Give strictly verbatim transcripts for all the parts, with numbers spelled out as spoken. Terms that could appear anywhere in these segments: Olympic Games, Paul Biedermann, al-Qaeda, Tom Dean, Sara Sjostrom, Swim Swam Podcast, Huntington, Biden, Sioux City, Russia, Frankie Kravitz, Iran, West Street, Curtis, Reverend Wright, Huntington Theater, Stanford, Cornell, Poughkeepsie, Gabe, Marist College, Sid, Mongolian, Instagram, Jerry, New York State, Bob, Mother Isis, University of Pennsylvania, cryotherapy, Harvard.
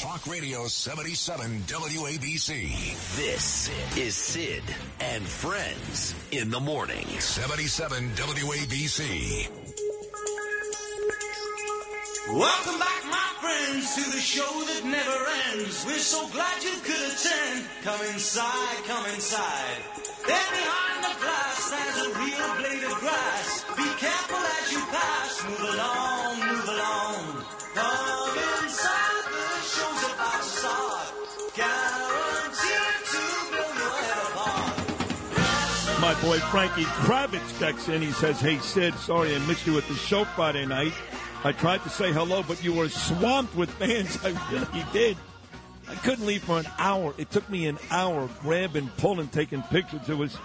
Talk Radio seventy-seven W A B C. This is Sid and Friends in the Morning. seventy-seven W A B C. Welcome back, my friends, to the show that never ends. We're so glad you could attend. Come inside, come inside. There behind the glass stands a real blade of grass. Be careful as you pass. Move along, move along. Come inside. My boy Frankie Kravitz texts in. He says, "Hey, Sid, sorry I missed you at the show Friday night. I tried to say hello, but you were swamped with fans. I really did. I couldn't leave for an hour. It took me an hour grabbing, pulling, taking pictures. It was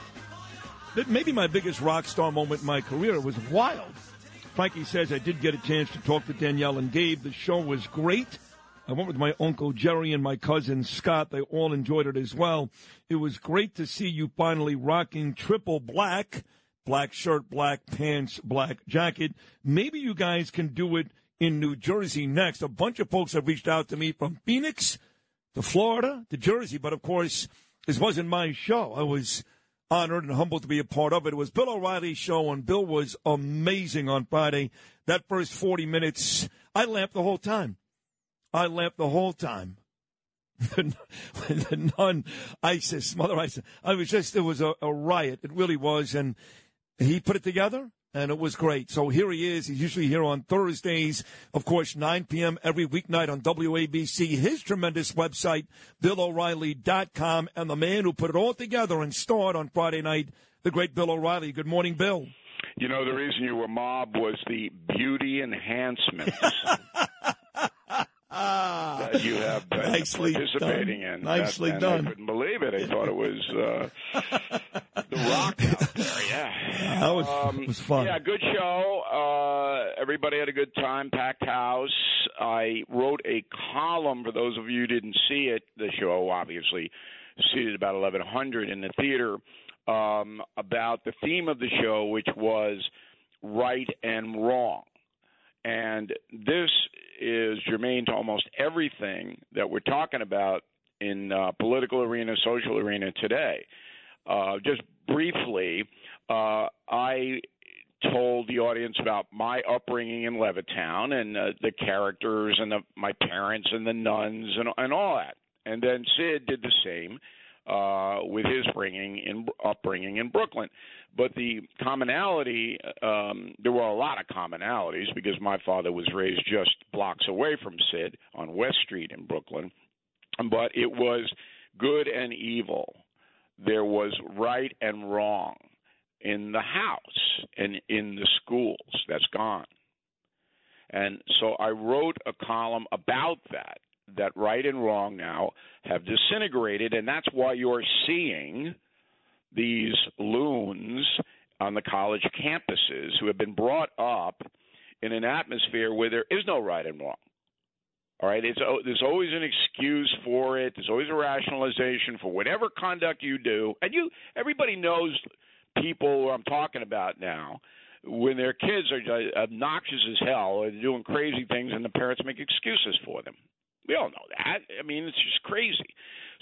maybe my biggest rock star moment in my career. It was wild." Frankie says, "I did get a chance to talk to Danielle and Gabe. The show was great. I went with my uncle Jerry and my cousin Scott. They all enjoyed it as well. It was great to see you finally rocking triple black, black shirt, black pants, black jacket. Maybe you guys can do it in New Jersey next." A bunch of folks have reached out to me from Phoenix to Florida to Jersey. But, of course, this wasn't my show. I was honored and humbled to be a part of it. It was Bill O'Reilly's show, and Bill was amazing on Friday. That first forty minutes, I laughed the whole time. I laughed the whole time. The nun, Isis, Mother Isis. I was just, it was a, a riot. It really was. And he put it together, and it was great. So here he is. He's usually here on Thursdays, of course, nine p.m. every weeknight on W A B C. His tremendous website, Bill O'Reilly dot com. And the man who put it all together and starred on Friday night, the great Bill O'Reilly. Good morning, Bill. You know, the reason you were mobbed was the beauty enhancements. Ah, that you have been nicely participating done. in. Nicely that, done. I couldn't believe it. I thought it was uh, the rock out there, yeah. That was, um, it was fun. Yeah, good show. Uh, everybody had a good time, packed house. I wrote a column, for those of you who didn't see it, the show obviously seated about eleven hundred in the theater, um, about the theme of the show, which was right and wrong. And this is germane to almost everything that we're talking about in uh, political arena, social arena today. Uh, just briefly, uh, I told the audience about my upbringing in Levittown and uh, the characters and the, my parents and the nuns and, and all that. And then Sid did the same uh, with his bringing in, upbringing in Brooklyn. But the commonality, um, there were a lot of commonalities because my father was raised just blocks away from Sid on West Street in Brooklyn. But it was good and evil. There was right and wrong in the house and in the schools. That's gone. And so I wrote a column about that, that right and wrong now have disintegrated, and that's why you're seeing these loons on the college campuses who have been brought up in an atmosphere where there is no right and wrong. All right, it's, there's always an excuse for it. There's always a rationalization for whatever conduct you do. And you, everybody knows people I'm talking about now when their kids are obnoxious as hell or doing crazy things and the parents make excuses for them. We all know that. I mean, it's just crazy.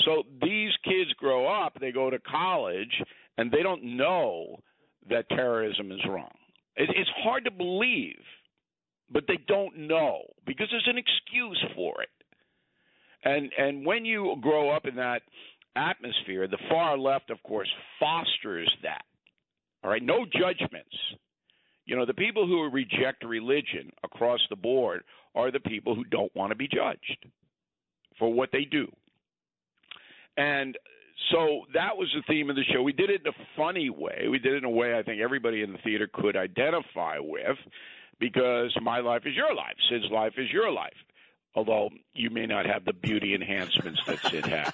So these kids grow up, they go to college, and they don't know that terrorism is wrong. It's hard to believe, but they don't know because there's an excuse for it. And and when you grow up in that atmosphere, the far left, of course, fosters that. All right, no judgments. You know, the people who reject religion across the board are the people who don't want to be judged for what they do. And so that was the theme of the show. We did it in a funny way. We did it in a way I think everybody in the theater could identify with because my life is your life. Sid's life is your life. although you may not have the beauty enhancements that Sid has.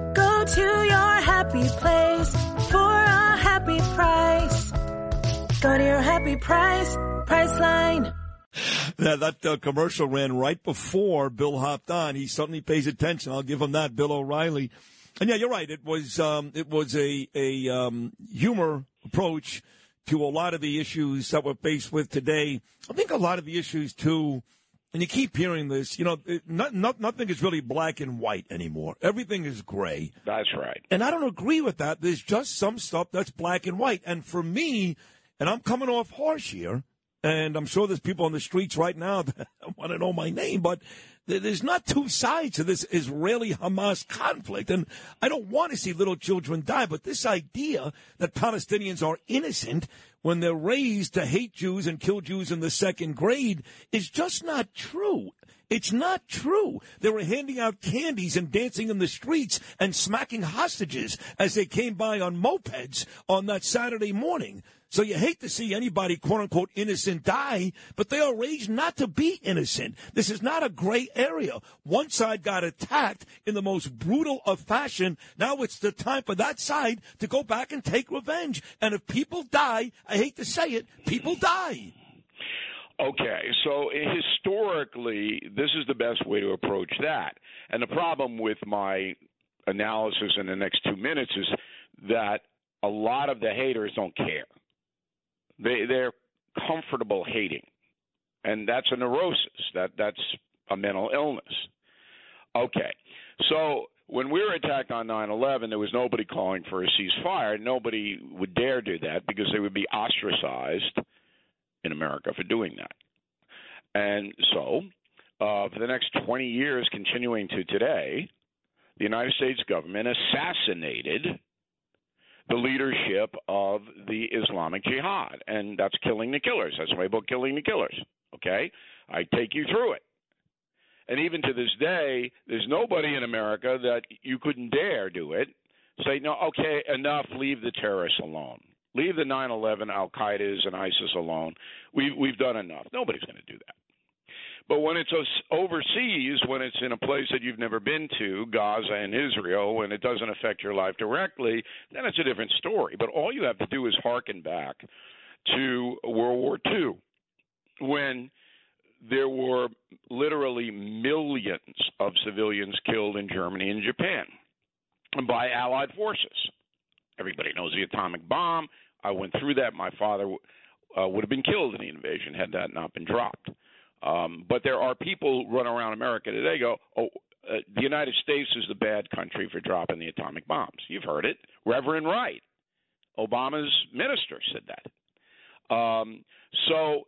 Go to your happy place for a happy price. Go to your happy price, Priceline. Now, that uh, commercial ran right before Bill hopped on. He suddenly pays attention. I'll give him that, Bill O'Reilly. And yeah, you're right. It was um, it was a a um, humor approach to a lot of the issues that we're faced with today. I think a lot of the issues too. And you keep hearing this. You know, it, not, not, nothing is really black and white anymore. Everything is gray. That's right. And I don't agree with that. There's just some stuff that's black and white. And for me, and I'm coming off harsh here. And I'm sure there's people on the streets right now that want to know my name, but there's not two sides to this Israeli-Hamas conflict. And I don't want to see little children die, but this idea that Palestinians are innocent when they're raised to hate Jews and kill Jews in the second grade is just not true. It's not true. They were handing out candies and dancing in the streets and smacking hostages as they came by on mopeds on that Saturday morning. So you hate to see anybody, quote-unquote, innocent die, but they are raised not to be innocent. This is not a gray area. One side got attacked in the most brutal of fashion. Now it's the time for that side to go back and take revenge. And if people die, I hate to say it, people die. Okay, so historically, this is the best way to approach that. And the problem with my analysis in the next two minutes is that a lot of the haters don't care. They, they're comfortable hating, and that's a neurosis. That, that's a mental illness. Okay, so when we were attacked on nine eleven, there was nobody calling for a ceasefire. Nobody would dare do that because they would be ostracized in America for doing that. And so uh, for the next twenty years, continuing to today, the United States government assassinated the leadership of the Islamic Jihad, and that's Killing the Killers. That's my book, Killing the Killers, okay? I take you through it. And even to this day, there's nobody in America that you couldn't dare do it, say, no, okay, enough, leave the terrorists alone. Leave the nine eleven al-Qaedas and ISIS alone. We've, we've done enough. Nobody's going to do that. But when it's overseas, when it's in a place that you've never been to, Gaza and Israel, and it doesn't affect your life directly, then it's a different story. But all you have to do is hearken back to World War Two, when there were literally millions of civilians killed in Germany and Japan by Allied forces. Everybody knows the atomic bomb. I went through that. My father uh, would have been killed in the invasion had that not been dropped. Um, but there are people who run around America today go, oh, uh, the United States is the bad country for dropping the atomic bombs. You've heard it. Reverend Wright, Obama's minister, said that. Um, so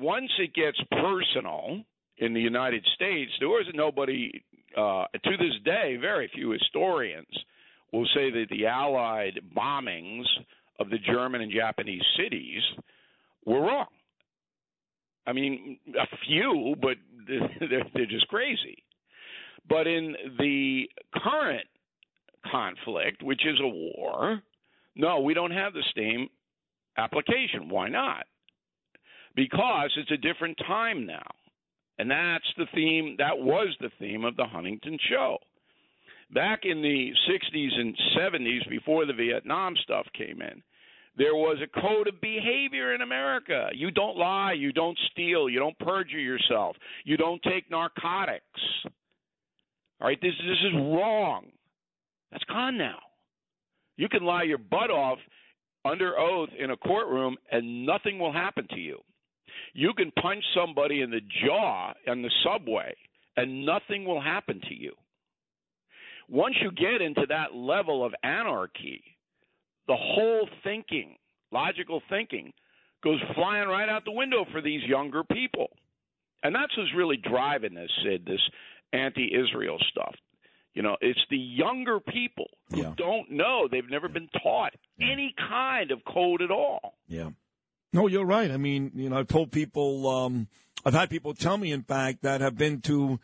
once it gets personal in the United States, there was nobody uh, to this day, very few historians will say that the Allied bombings of the German and Japanese cities were wrong. I mean, a few, but they're, they're just crazy. But in the current conflict, which is a war, no, we don't have the same application. Why not? Because it's a different time now. And that's the theme. That was the theme of the Huntington show. Back in the sixties and seventies, before the Vietnam stuff came in, There was a code of behavior in America. You don't lie. You don't steal. You don't perjure yourself. You don't take narcotics. All right, this, this is wrong. That's gone now. You can lie your butt off under oath in a courtroom and nothing will happen to you. You can punch somebody in the jaw on the subway and nothing will happen to you. Once you get into that level of anarchy, the whole thinking, logical thinking, goes flying right out the window for these younger people. And that's what's really driving this, Sid, this anti-Israel stuff. You know, it's the younger people who yeah. don't know. They've never yeah. been taught any kind of code at all. Yeah. No, you're right. I mean, you know, I've told people, um, I've had people tell me, in fact, that have been to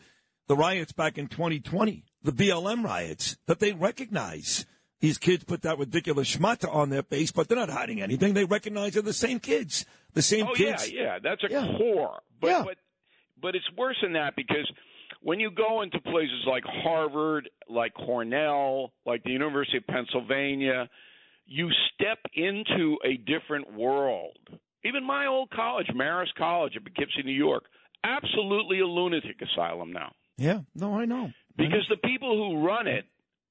the riots back in twenty twenty, the B L M riots, that they recognize these kids put that ridiculous schmata on their face, but they're not hiding anything. They recognize they're the same kids, the same oh, kids. Yeah, yeah, that's a yeah. core. But, yeah. but but it's worse than that, because when you go into places like Harvard, like Cornell, like the University of Pennsylvania, you step into a different world. Even my old college, Marist College in Poughkeepsie, New York, absolutely a lunatic asylum now. Yeah, no, I know. Because I know. The people who run it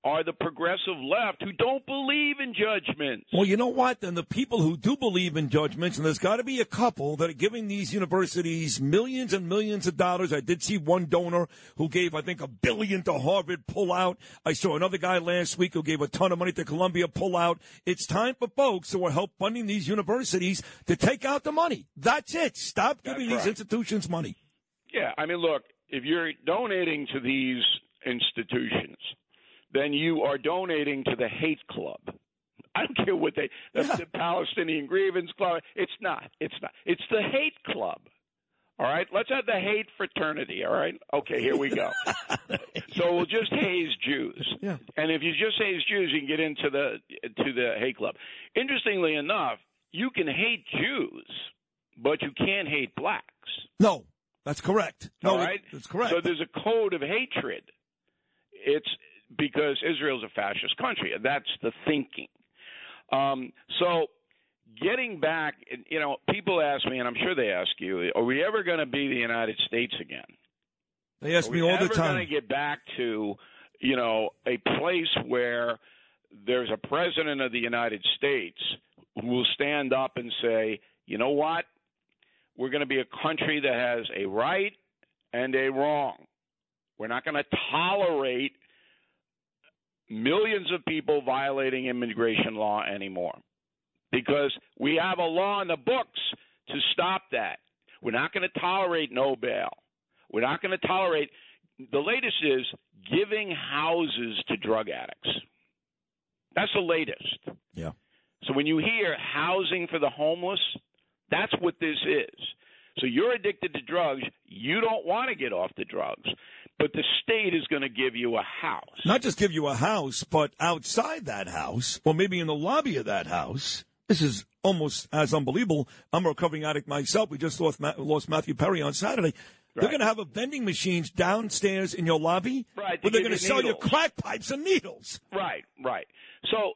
are the progressive left who don't believe in judgments. Well, you know what? Then the people who do believe in judgments, and there's got to be a couple that are giving these universities millions and millions of dollars. I did see one donor who gave, I think, a billion to Harvard, pull out. I saw another guy last week who gave a ton of money to Columbia, pull out. It's time for folks who are help funding these universities to take out the money. That's it. Stop giving That's right. these institutions money. Yeah, I mean, look, if you're donating to these institutions, then you are donating to the hate club. I don't care what they, that's yeah. the Palestinian Grievance Club. It's not. It's not. It's the hate club. All right? Let's have the hate fraternity. All right? Okay, here we go. So we'll just haze Jews. Yeah. And if you just haze Jews, you can get into the to the hate club. Interestingly enough, you can hate Jews, but you can't hate blacks. No, that's correct. No, all right? That's correct. So there's a code of hatred. It's because Israel's a fascist country. That's the thinking. Um, so getting back, you know, people ask me, and I'm sure they ask you, are we ever going to be the United States again? They ask me all the time. Are we ever going to get back to, you know, a place where there's a president of the United States who will stand up and say, you know what, we're going to be a country that has a right and a wrong. We're not going to tolerate millions of people violating immigration law anymore, because we have a law in the books to stop that. We're not going to tolerate no bail. We're not going to tolerate – the latest is giving houses to drug addicts. That's the latest. Yeah. So when you hear housing for the homeless, that's what this is. So you're addicted to drugs. You don't want to get off the drugs, but the state is going to give you a house. Not just give you a house, but outside that house, or maybe in the lobby of that house. This is almost as unbelievable. I'm a recovering addict myself. We just lost, lost Matthew Perry on Saturday. Right. They're going to have a vending machines downstairs in your lobby, right, where they're going to sell you crack pipes and needles. Right, right. So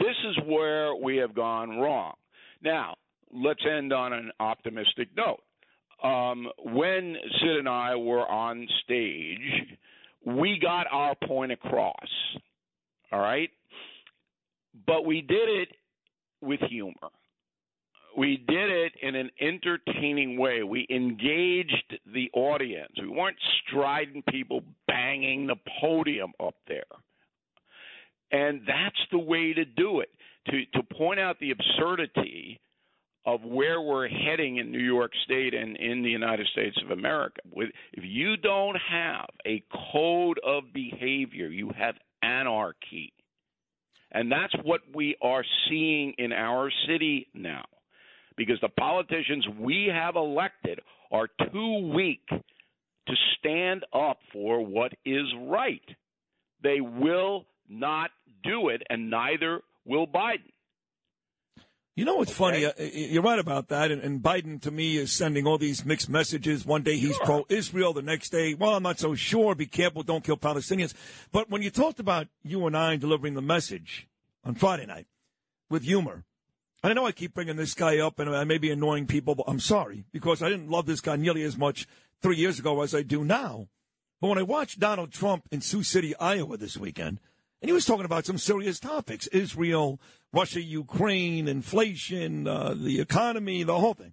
this is where we have gone wrong. Now, let's end on an optimistic note. Um, when Sid and I were on stage, we got our point across, all right? But we did it with humor. We did it in an entertaining way. We engaged the audience. We weren't strident people banging the podium up there. And that's the way to do it, to, to point out the absurdity of where we're heading in New York State and in the United States of America. If you don't have a code of behavior, you have anarchy. And that's what we are seeing in our city now, because the politicians we have elected are too weak to stand up for what is right. They will not do it, and neither will Biden. You know what's okay. funny? You're right about that. And, and Biden, to me, is sending all these mixed messages. One day he's sure. pro-Israel. The next day, well, I'm not so sure. Be careful. Don't kill Palestinians. But when you talked about you and I delivering the message on Friday night with humor, I know I keep bringing this guy up, and I may be annoying people, but I'm sorry, because I didn't love this guy nearly as much three years ago as I do now. But when I watched Donald Trump in Sioux City, Iowa this weekend, and he was talking about some serious topics, Israel, Russia, Ukraine, inflation, uh, the economy, the whole thing.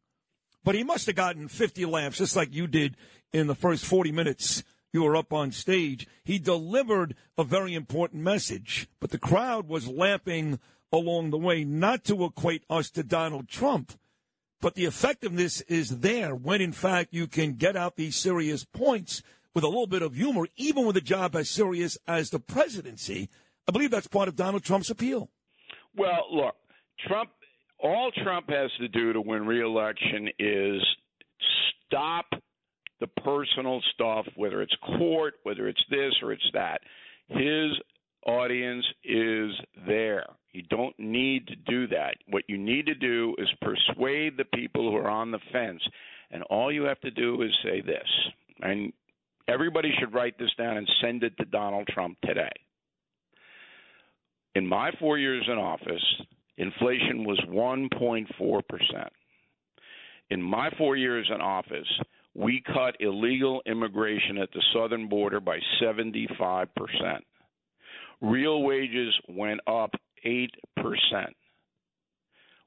But he must have gotten fifty laughs, just like you did in the first forty minutes you were up on stage. He delivered a very important message, but the crowd was laughing along the way, not to equate us to Donald Trump. But the effectiveness is there when, in fact, you can get out these serious points with a little bit of humor, even with a job as serious as the presidency. I believe that's part of Donald Trump's appeal. Well, look, Trump, all Trump has to do to win re-election is stop the personal stuff, whether it's court, whether it's this or it's that. His audience is there. You don't need to do that. What you need to do is persuade the people who are on the fence. And all you have to do is say this. And everybody should write this down and send it to Donald Trump today. In my four years in office, inflation was one point four percent. In my four years in office, we cut illegal immigration at the southern border by seventy-five percent. Real wages went up eight percent.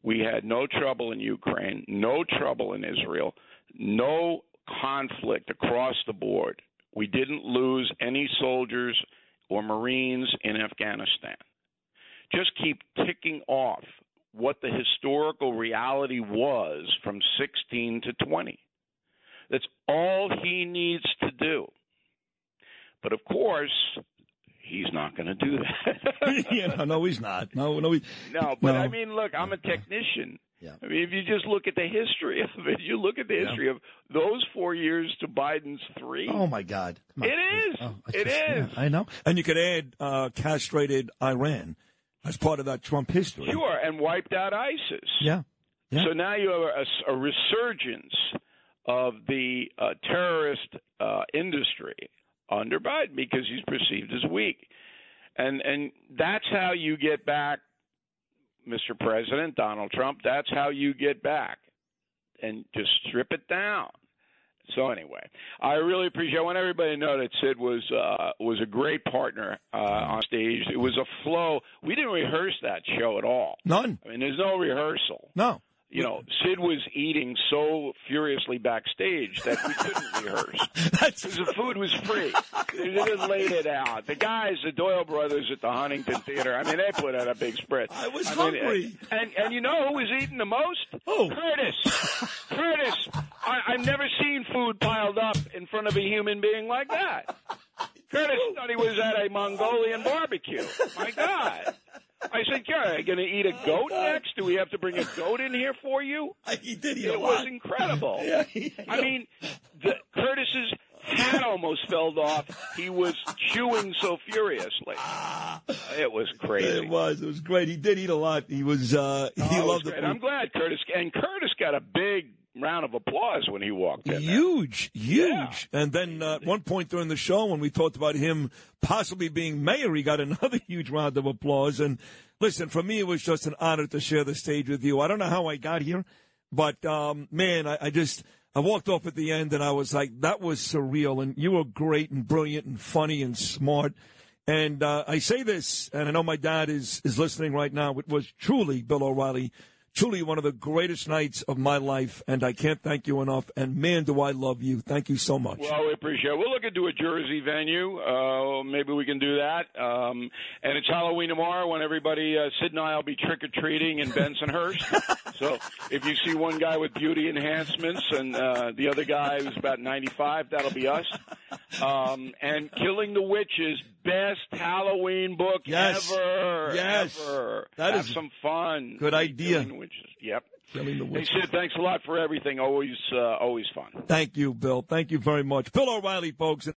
We had no trouble in Ukraine, no trouble in Israel, no conflict across the board. We didn't lose any soldiers or Marines in Afghanistan. Just keep ticking off what the historical reality was from sixteen to twenty. That's all he needs to do. But of course, he's not going to do that. yeah, no, he's not. No, no, he, no but no. I mean, look, I'm a technician. Yeah. I mean, if you just look at the history of it, you look at the history yeah. of those four years to Biden's three. Oh, my God. It is. Oh, I it just, is. Yeah, I know. And you could add uh, castrated Iran as part of that Trump history. Sure, and wiped out ISIS. Yeah. yeah. So now you have a, a resurgence of the uh, terrorist uh, industry under Biden because he's perceived as weak. And and that's how you get back, Mister President, Donald Trump. That's how you get back, and just strip it down. So anyway, I really appreciate it. I want everybody to know that Sid was uh, was a great partner uh, on stage. It was a flow. We didn't rehearse that show at all. None. I mean, there's no rehearsal. No. You know, Sid was eating so furiously backstage that we couldn't rehearse. That's because the food was free. They didn't lay it out. The guys, the Doyle brothers at the Huntington Theater, I mean, they put out a big spread. I was I hungry. Mean, and, and and you know who was eating the most? Who? Curtis. Curtis. I, I've never seen food piled up in front of a human being like that. Curtis thought he was at a Mongolian barbecue. My God. I said, yeah, are you going to eat a goat oh, next? Do we have to bring a goat in here for you? He did eat it a lot. It was incredible. yeah, yeah, I yeah. mean, the, Curtis's hat almost fell off. He was chewing so furiously. It was crazy. It was. It was great. He did eat a lot. He was, uh, he oh, loved it. I'm glad Curtis, and Curtis got a big round of applause when he walked in. Huge, there. huge. Yeah. And then uh, at one point during the show when we talked about him possibly being mayor, he got another huge round of applause. And listen, for me, it was just an honor to share the stage with you. I don't know how I got here, but, um, man, I, I just, I walked off at the end and I was like, that was surreal. And you were great and brilliant and funny and smart. And uh, I say this, and I know my dad is, is listening right now. It was truly, Bill O'Reilly, truly one of the greatest nights of my life, and I can't thank you enough. And, man, do I love you. Thank you so much. Well, we appreciate it. We'll look into a Jersey venue. Uh, maybe we can do that. Um, and it's Halloween tomorrow when everybody, uh, Sid and I will be trick-or-treating in Bensonhurst. So if you see one guy with beauty enhancements and uh, the other guy who's about ninety-five, that'll be us. Um, and Killing the Witches, best Halloween book yes. ever. Yes. Ever. That Have is some fun. Good idea. Yep. Hey, Sid, thanks a lot for everything. Always, uh, always fun. Thank you, Bill. Thank you very much. Bill O'Reilly, folks.